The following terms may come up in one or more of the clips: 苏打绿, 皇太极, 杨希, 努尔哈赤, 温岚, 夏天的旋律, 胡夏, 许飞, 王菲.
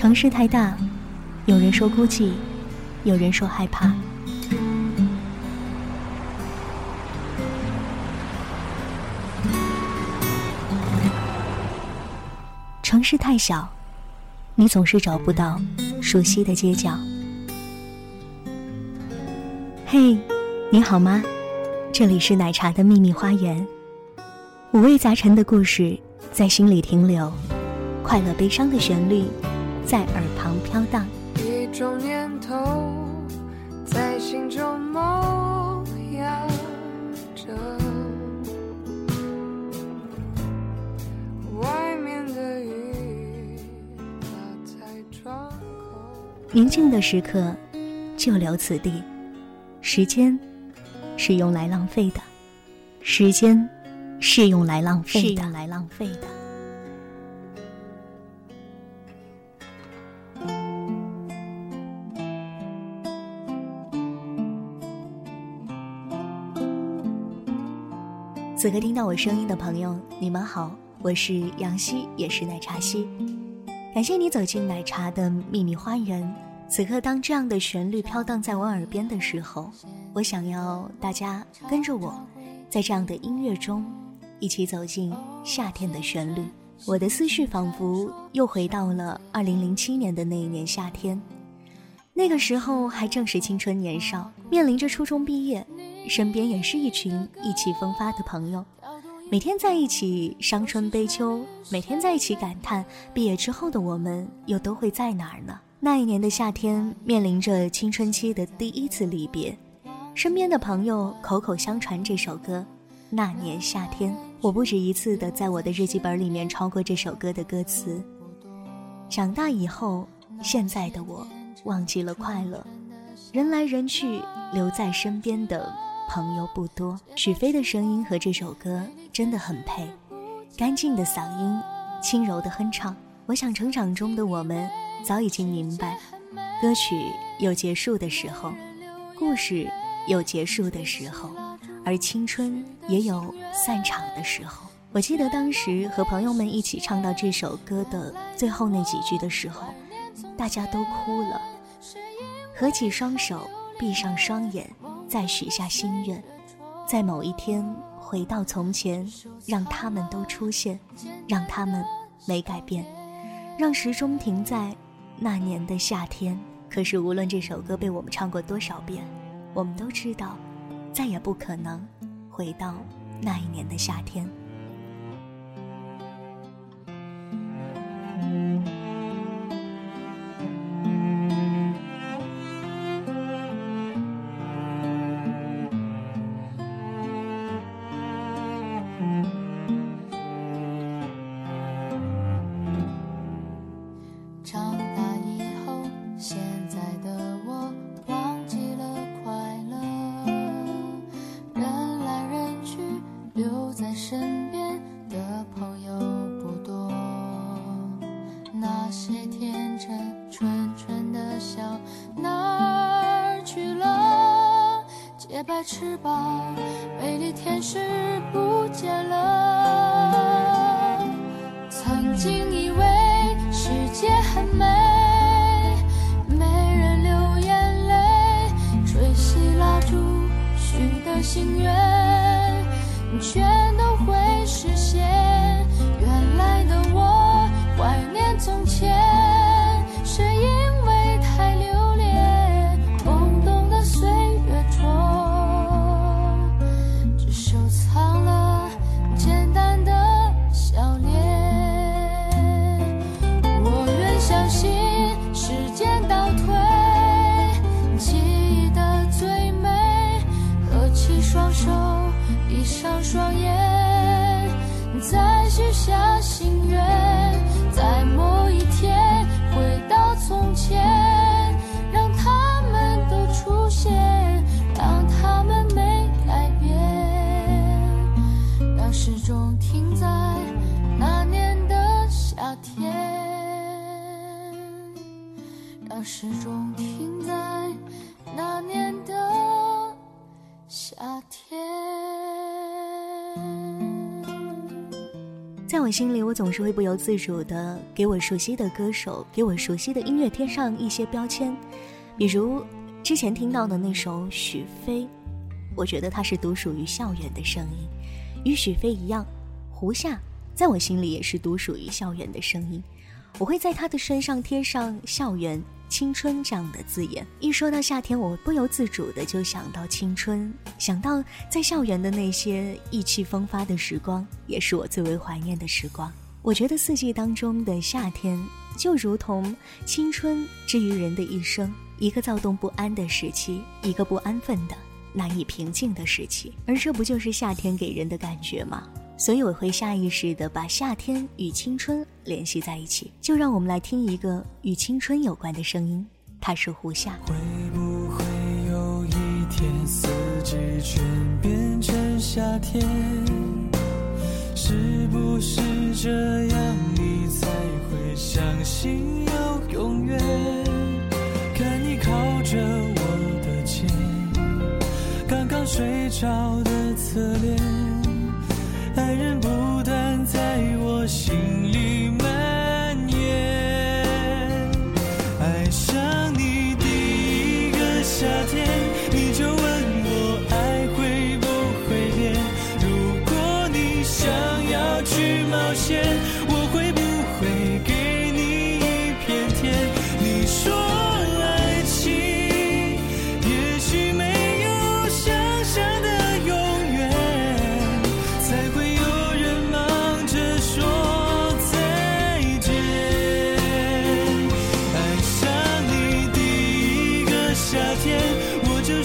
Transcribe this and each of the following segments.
城市太大，有人说孤寂，有人说害怕。城市太小，你总是找不到熟悉的街角。嘿，你好吗？这里是奶茶的秘密花园，五味杂陈的故事在心里停留，快乐悲伤的旋律在耳旁飘荡，一种念头在心中萌芽着，外面的雨打在窗口。宁静的时刻就留此地，时间是用来浪费的，时间是用来浪费的，此刻听到我声音的朋友，你们好，我是杨希，也是奶茶希。感谢你走进奶茶的秘密花园。此刻当这样的旋律飘荡在我耳边的时候，我想要大家跟着我，在这样的音乐中一起走进夏天的旋律。我的思绪仿佛又回到了2007年的那一年夏天，那个时候还正是青春年少，面临着初中毕业，身边也是一群意气风发的朋友，每天在一起伤春悲秋，每天在一起感叹毕业之后的我们又都会在哪儿呢？那一年的夏天面临着青春期的第一次离别，身边的朋友口口相传这首歌《那年夏天》，我不止一次的在我的日记本里面抄过这首歌的歌词。长大以后，现在的我忘记了快乐，人来人去，留在身边的朋友不多。许飞的声音和这首歌真的很配，干净的嗓音，轻柔的哼唱。我想成长中的我们早已经明白，歌曲有结束的时候，故事有结束的时候，而青春也有散场的时候。我记得当时和朋友们一起唱到这首歌的最后那几句的时候，大家都哭了，合起双手，闭上双眼，再许下心愿，在某一天回到从前，让他们都出现，让他们没改变，让时钟停在那年的夏天。可是无论这首歌被我们唱过多少遍，我们都知道再也不可能回到那一年的夏天。翅膀，美丽天使不见了。曾经以为世界很美，没人流眼泪，吹熄蜡烛，许的心愿全都会实现。原来的我怀念从前，是因为太留恋懵懂的岁月中，藏了简单的笑脸。我愿相信时间倒退，记忆的最美，合起双手，闭上双眼，再许下心愿，在某一天回到从前，让他们都出现，让他们没改变，始终停在那年的夏天，让时钟停在那年的夏天。在我心里，我总是会不由自主的给我熟悉的歌手，给我熟悉的音乐贴上一些标签，比如之前听到的那首许飞，我觉得它是独属于校园的声音。与许飞一样，胡夏在我心里也是独属于校园的声音，我会在他的身上贴上校园、青春这样的字眼。一说到夏天，我不由自主的就想到青春，想到在校园的那些意气风发的时光，也是我最为怀念的时光。我觉得四季当中的夏天就如同青春之于人的一生，一个躁动不安的时期，一个不安分的难以平静的时期，而这不就是夏天给人的感觉吗？所以我会下意识地把夏天与青春联系在一起。就让我们来听一个与青春有关的声音，它是胡夏。会不会有一天四季全变成夏天？是不是这样你才会相信有永远？看你靠着我的肩，刚刚睡着的侧脸，爱人不断在我心里蔓延。爱上你第一个夏天，你就问我爱会不会变。如果你想要去冒险，我会不会给你一片天。你说爱情也许没有想象的就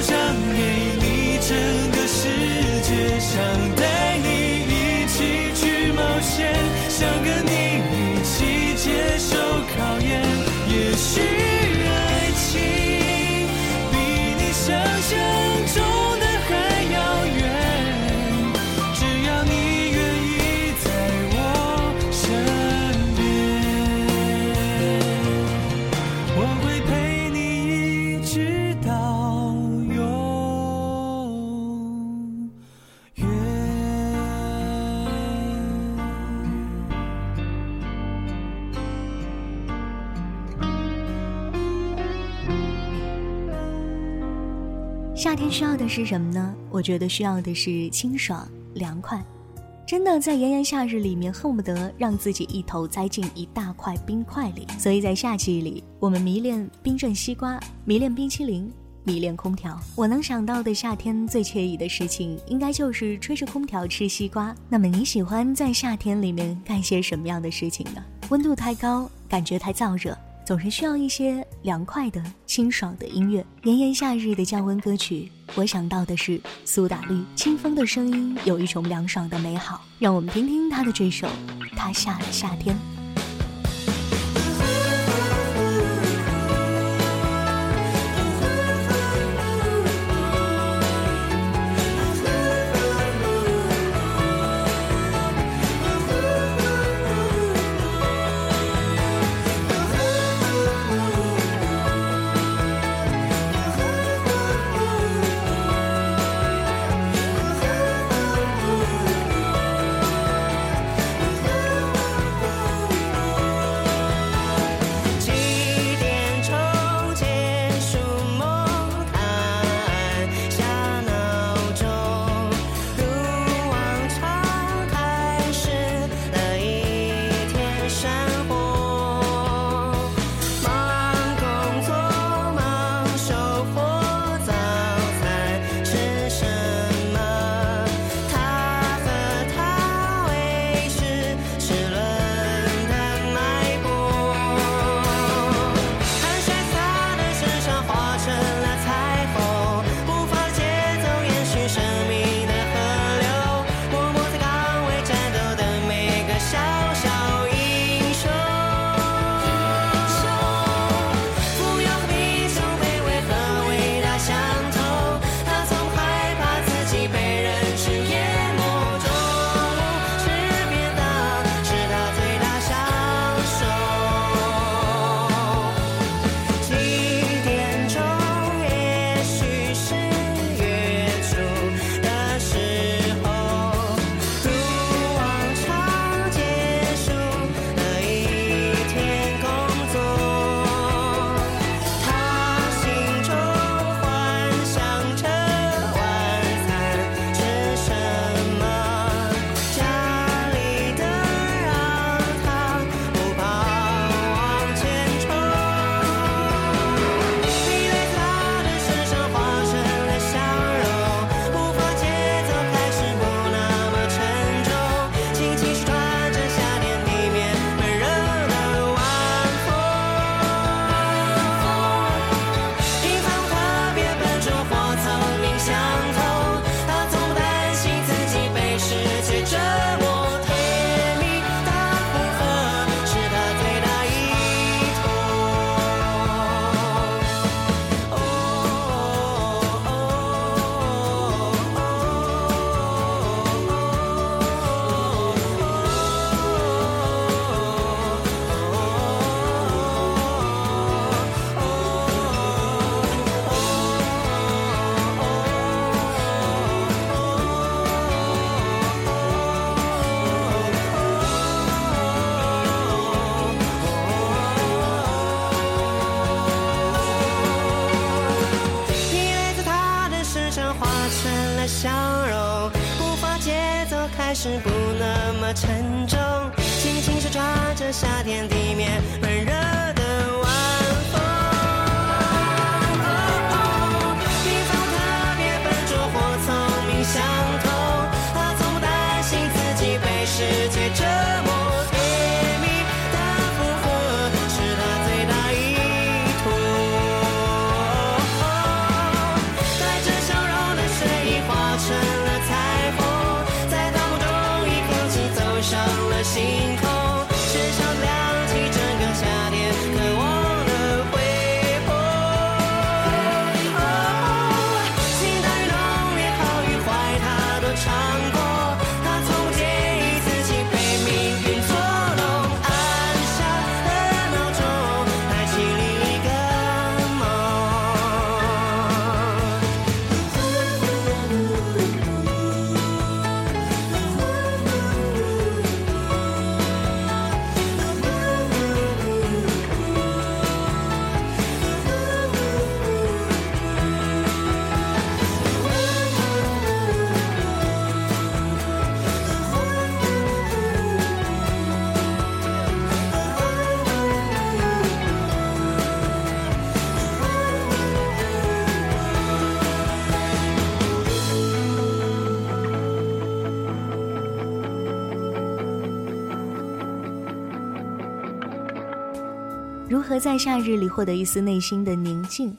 想给你天需要的是什么呢？我觉得需要的是清爽凉快。真的在炎炎夏日里面，恨不得让自己一头栽进一大块冰块里。所以在夏季里，我们迷恋冰镇西瓜，迷恋冰淇淋，迷恋空调。我能想到的夏天最惬意的事情，应该就是吹着空调吃西瓜。那么你喜欢在夏天里面干些什么样的事情呢？温度太高，感觉太燥热，总是需要一些凉快的清爽的音乐。炎炎夏日的降温歌曲，我想到的是苏打绿。清风的声音有一种凉爽的美好，让我们听听他的这首《他下了夏天》。不那么沉重，轻轻手抓着夏天地面温热的晚风。平凡特别笨拙或聪明相同，他从不担心自己被世界折磨。如何在夏日里获得一丝内心的宁静？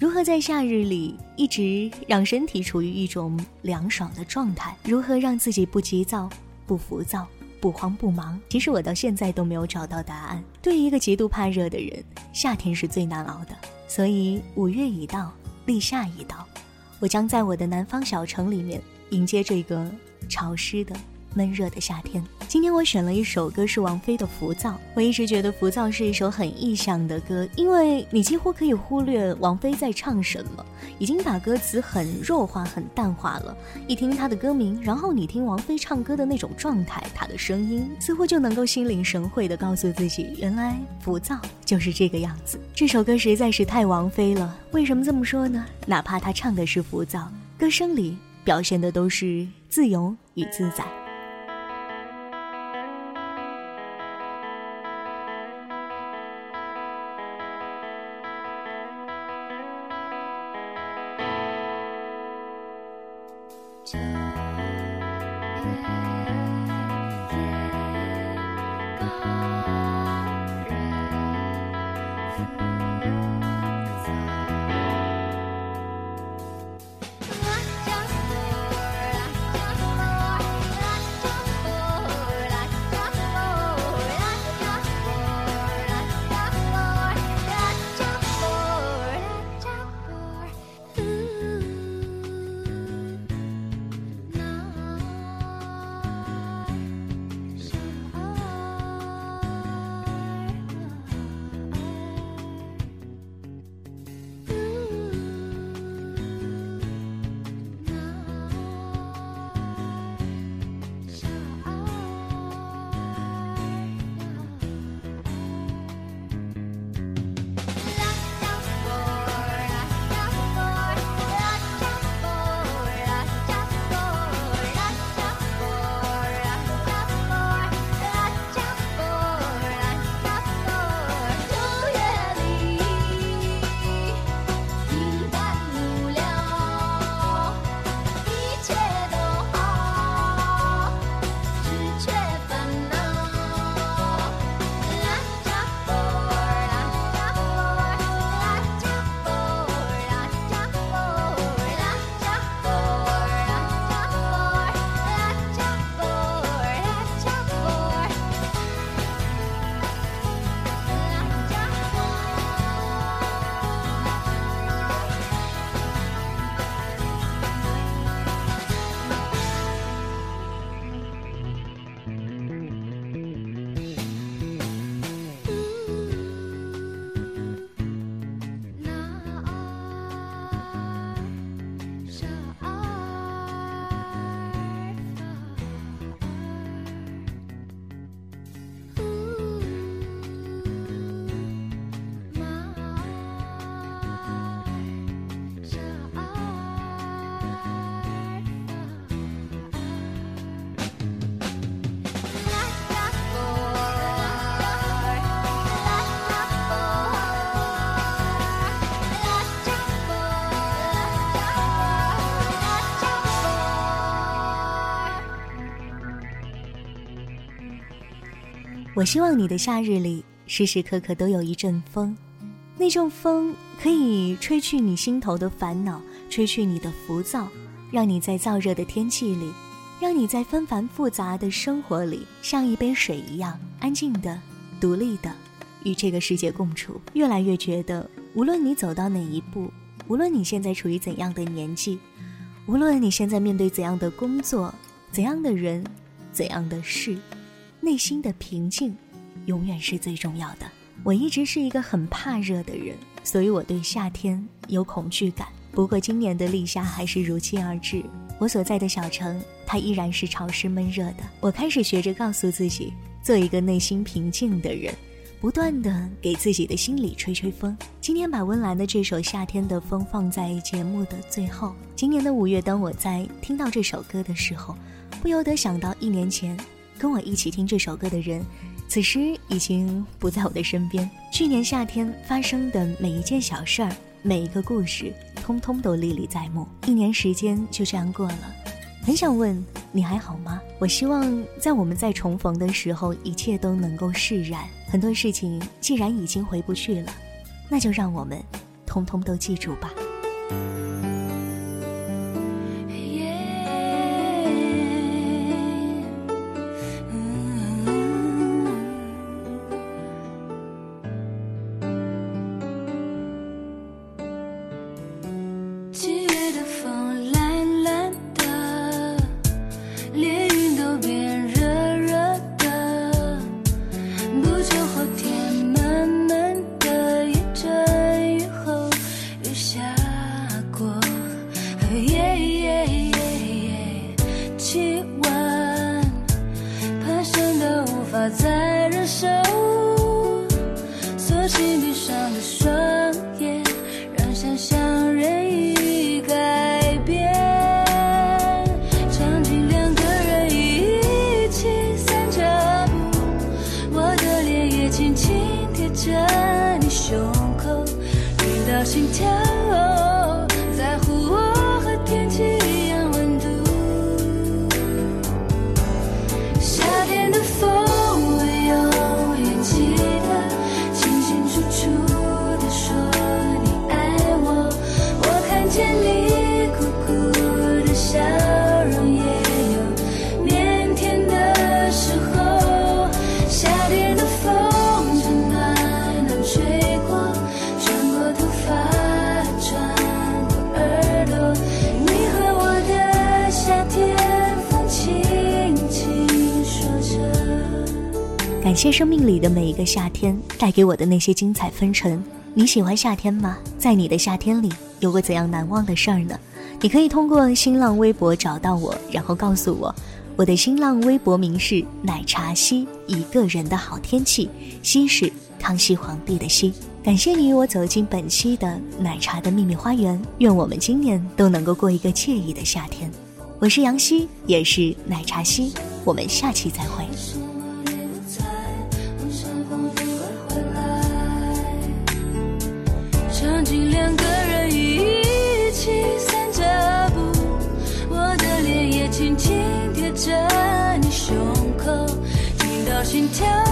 如何在夏日里一直让身体处于一种凉爽的状态？如何让自己不急躁、不浮躁、不慌不忙？其实我到现在都没有找到答案。对一个极度怕热的人，夏天是最难熬的。所以5月一到，立夏一到，我将在我的南方小城里面迎接这个潮湿的闷热的夏天。今天我选了一首歌是王菲的《浮躁》，我一直觉得《浮躁》是一首很意象的歌，因为你几乎可以忽略王菲在唱什么，已经把歌词很弱化很淡化了，一听她的歌名，然后你听王菲唱歌的那种状态，她的声音似乎就能够心领神会地告诉自己，原来浮躁就是这个样子。这首歌实在是太王菲了，为什么这么说呢？哪怕她唱的是浮躁，歌声里表现的都是自由与自在。我希望你的夏日里时时刻刻都有一阵风，那阵风可以吹去你心头的烦恼，吹去你的浮躁，让你在燥热的天气里，让你在纷繁复杂的生活里，像一杯水一样安静的、独立的与这个世界共处。越来越觉得，无论你走到哪一步，无论你现在处于怎样的年纪，无论你现在面对怎样的工作、怎样的人、怎样的事，内心的平静永远是最重要的。我一直是一个很怕热的人，所以我对夏天有恐惧感。不过今年的立夏还是如期而至，我所在的小城它依然是潮湿闷热的。我开始学着告诉自己，做一个内心平静的人，不断的给自己的心里吹吹风。今天把温岚的这首《夏天的风》放在节目的最后。今年的5月，当我在听到这首歌的时候，不由得想到1年前跟我一起听这首歌的人，此时已经不在我的身边。去年夏天发生的每一件小事儿，每一个故事，通通都历历在目。1年时间就这样过了。很想问你还好吗？我希望在我们再重逢的时候，一切都能够释然。很多事情既然已经回不去了，那就让我们通通都记住吧。感谢生命里的每一个夏天带给我的那些精彩纷呈。你喜欢夏天吗？在你的夏天里有过怎样难忘的事儿呢？你可以通过新浪微博找到我，然后告诉我。我的新浪微博名是奶茶西，一个人的好天气，西是康熙皇帝的西。感谢你与我走进本期的奶茶的秘密花园，愿我们今年都能够过一个惬意的夏天。我是杨西，也是奶茶西，我们下期再会。曾经两个人一起散着步，我的脸也轻轻贴着你胸口，听到心跳。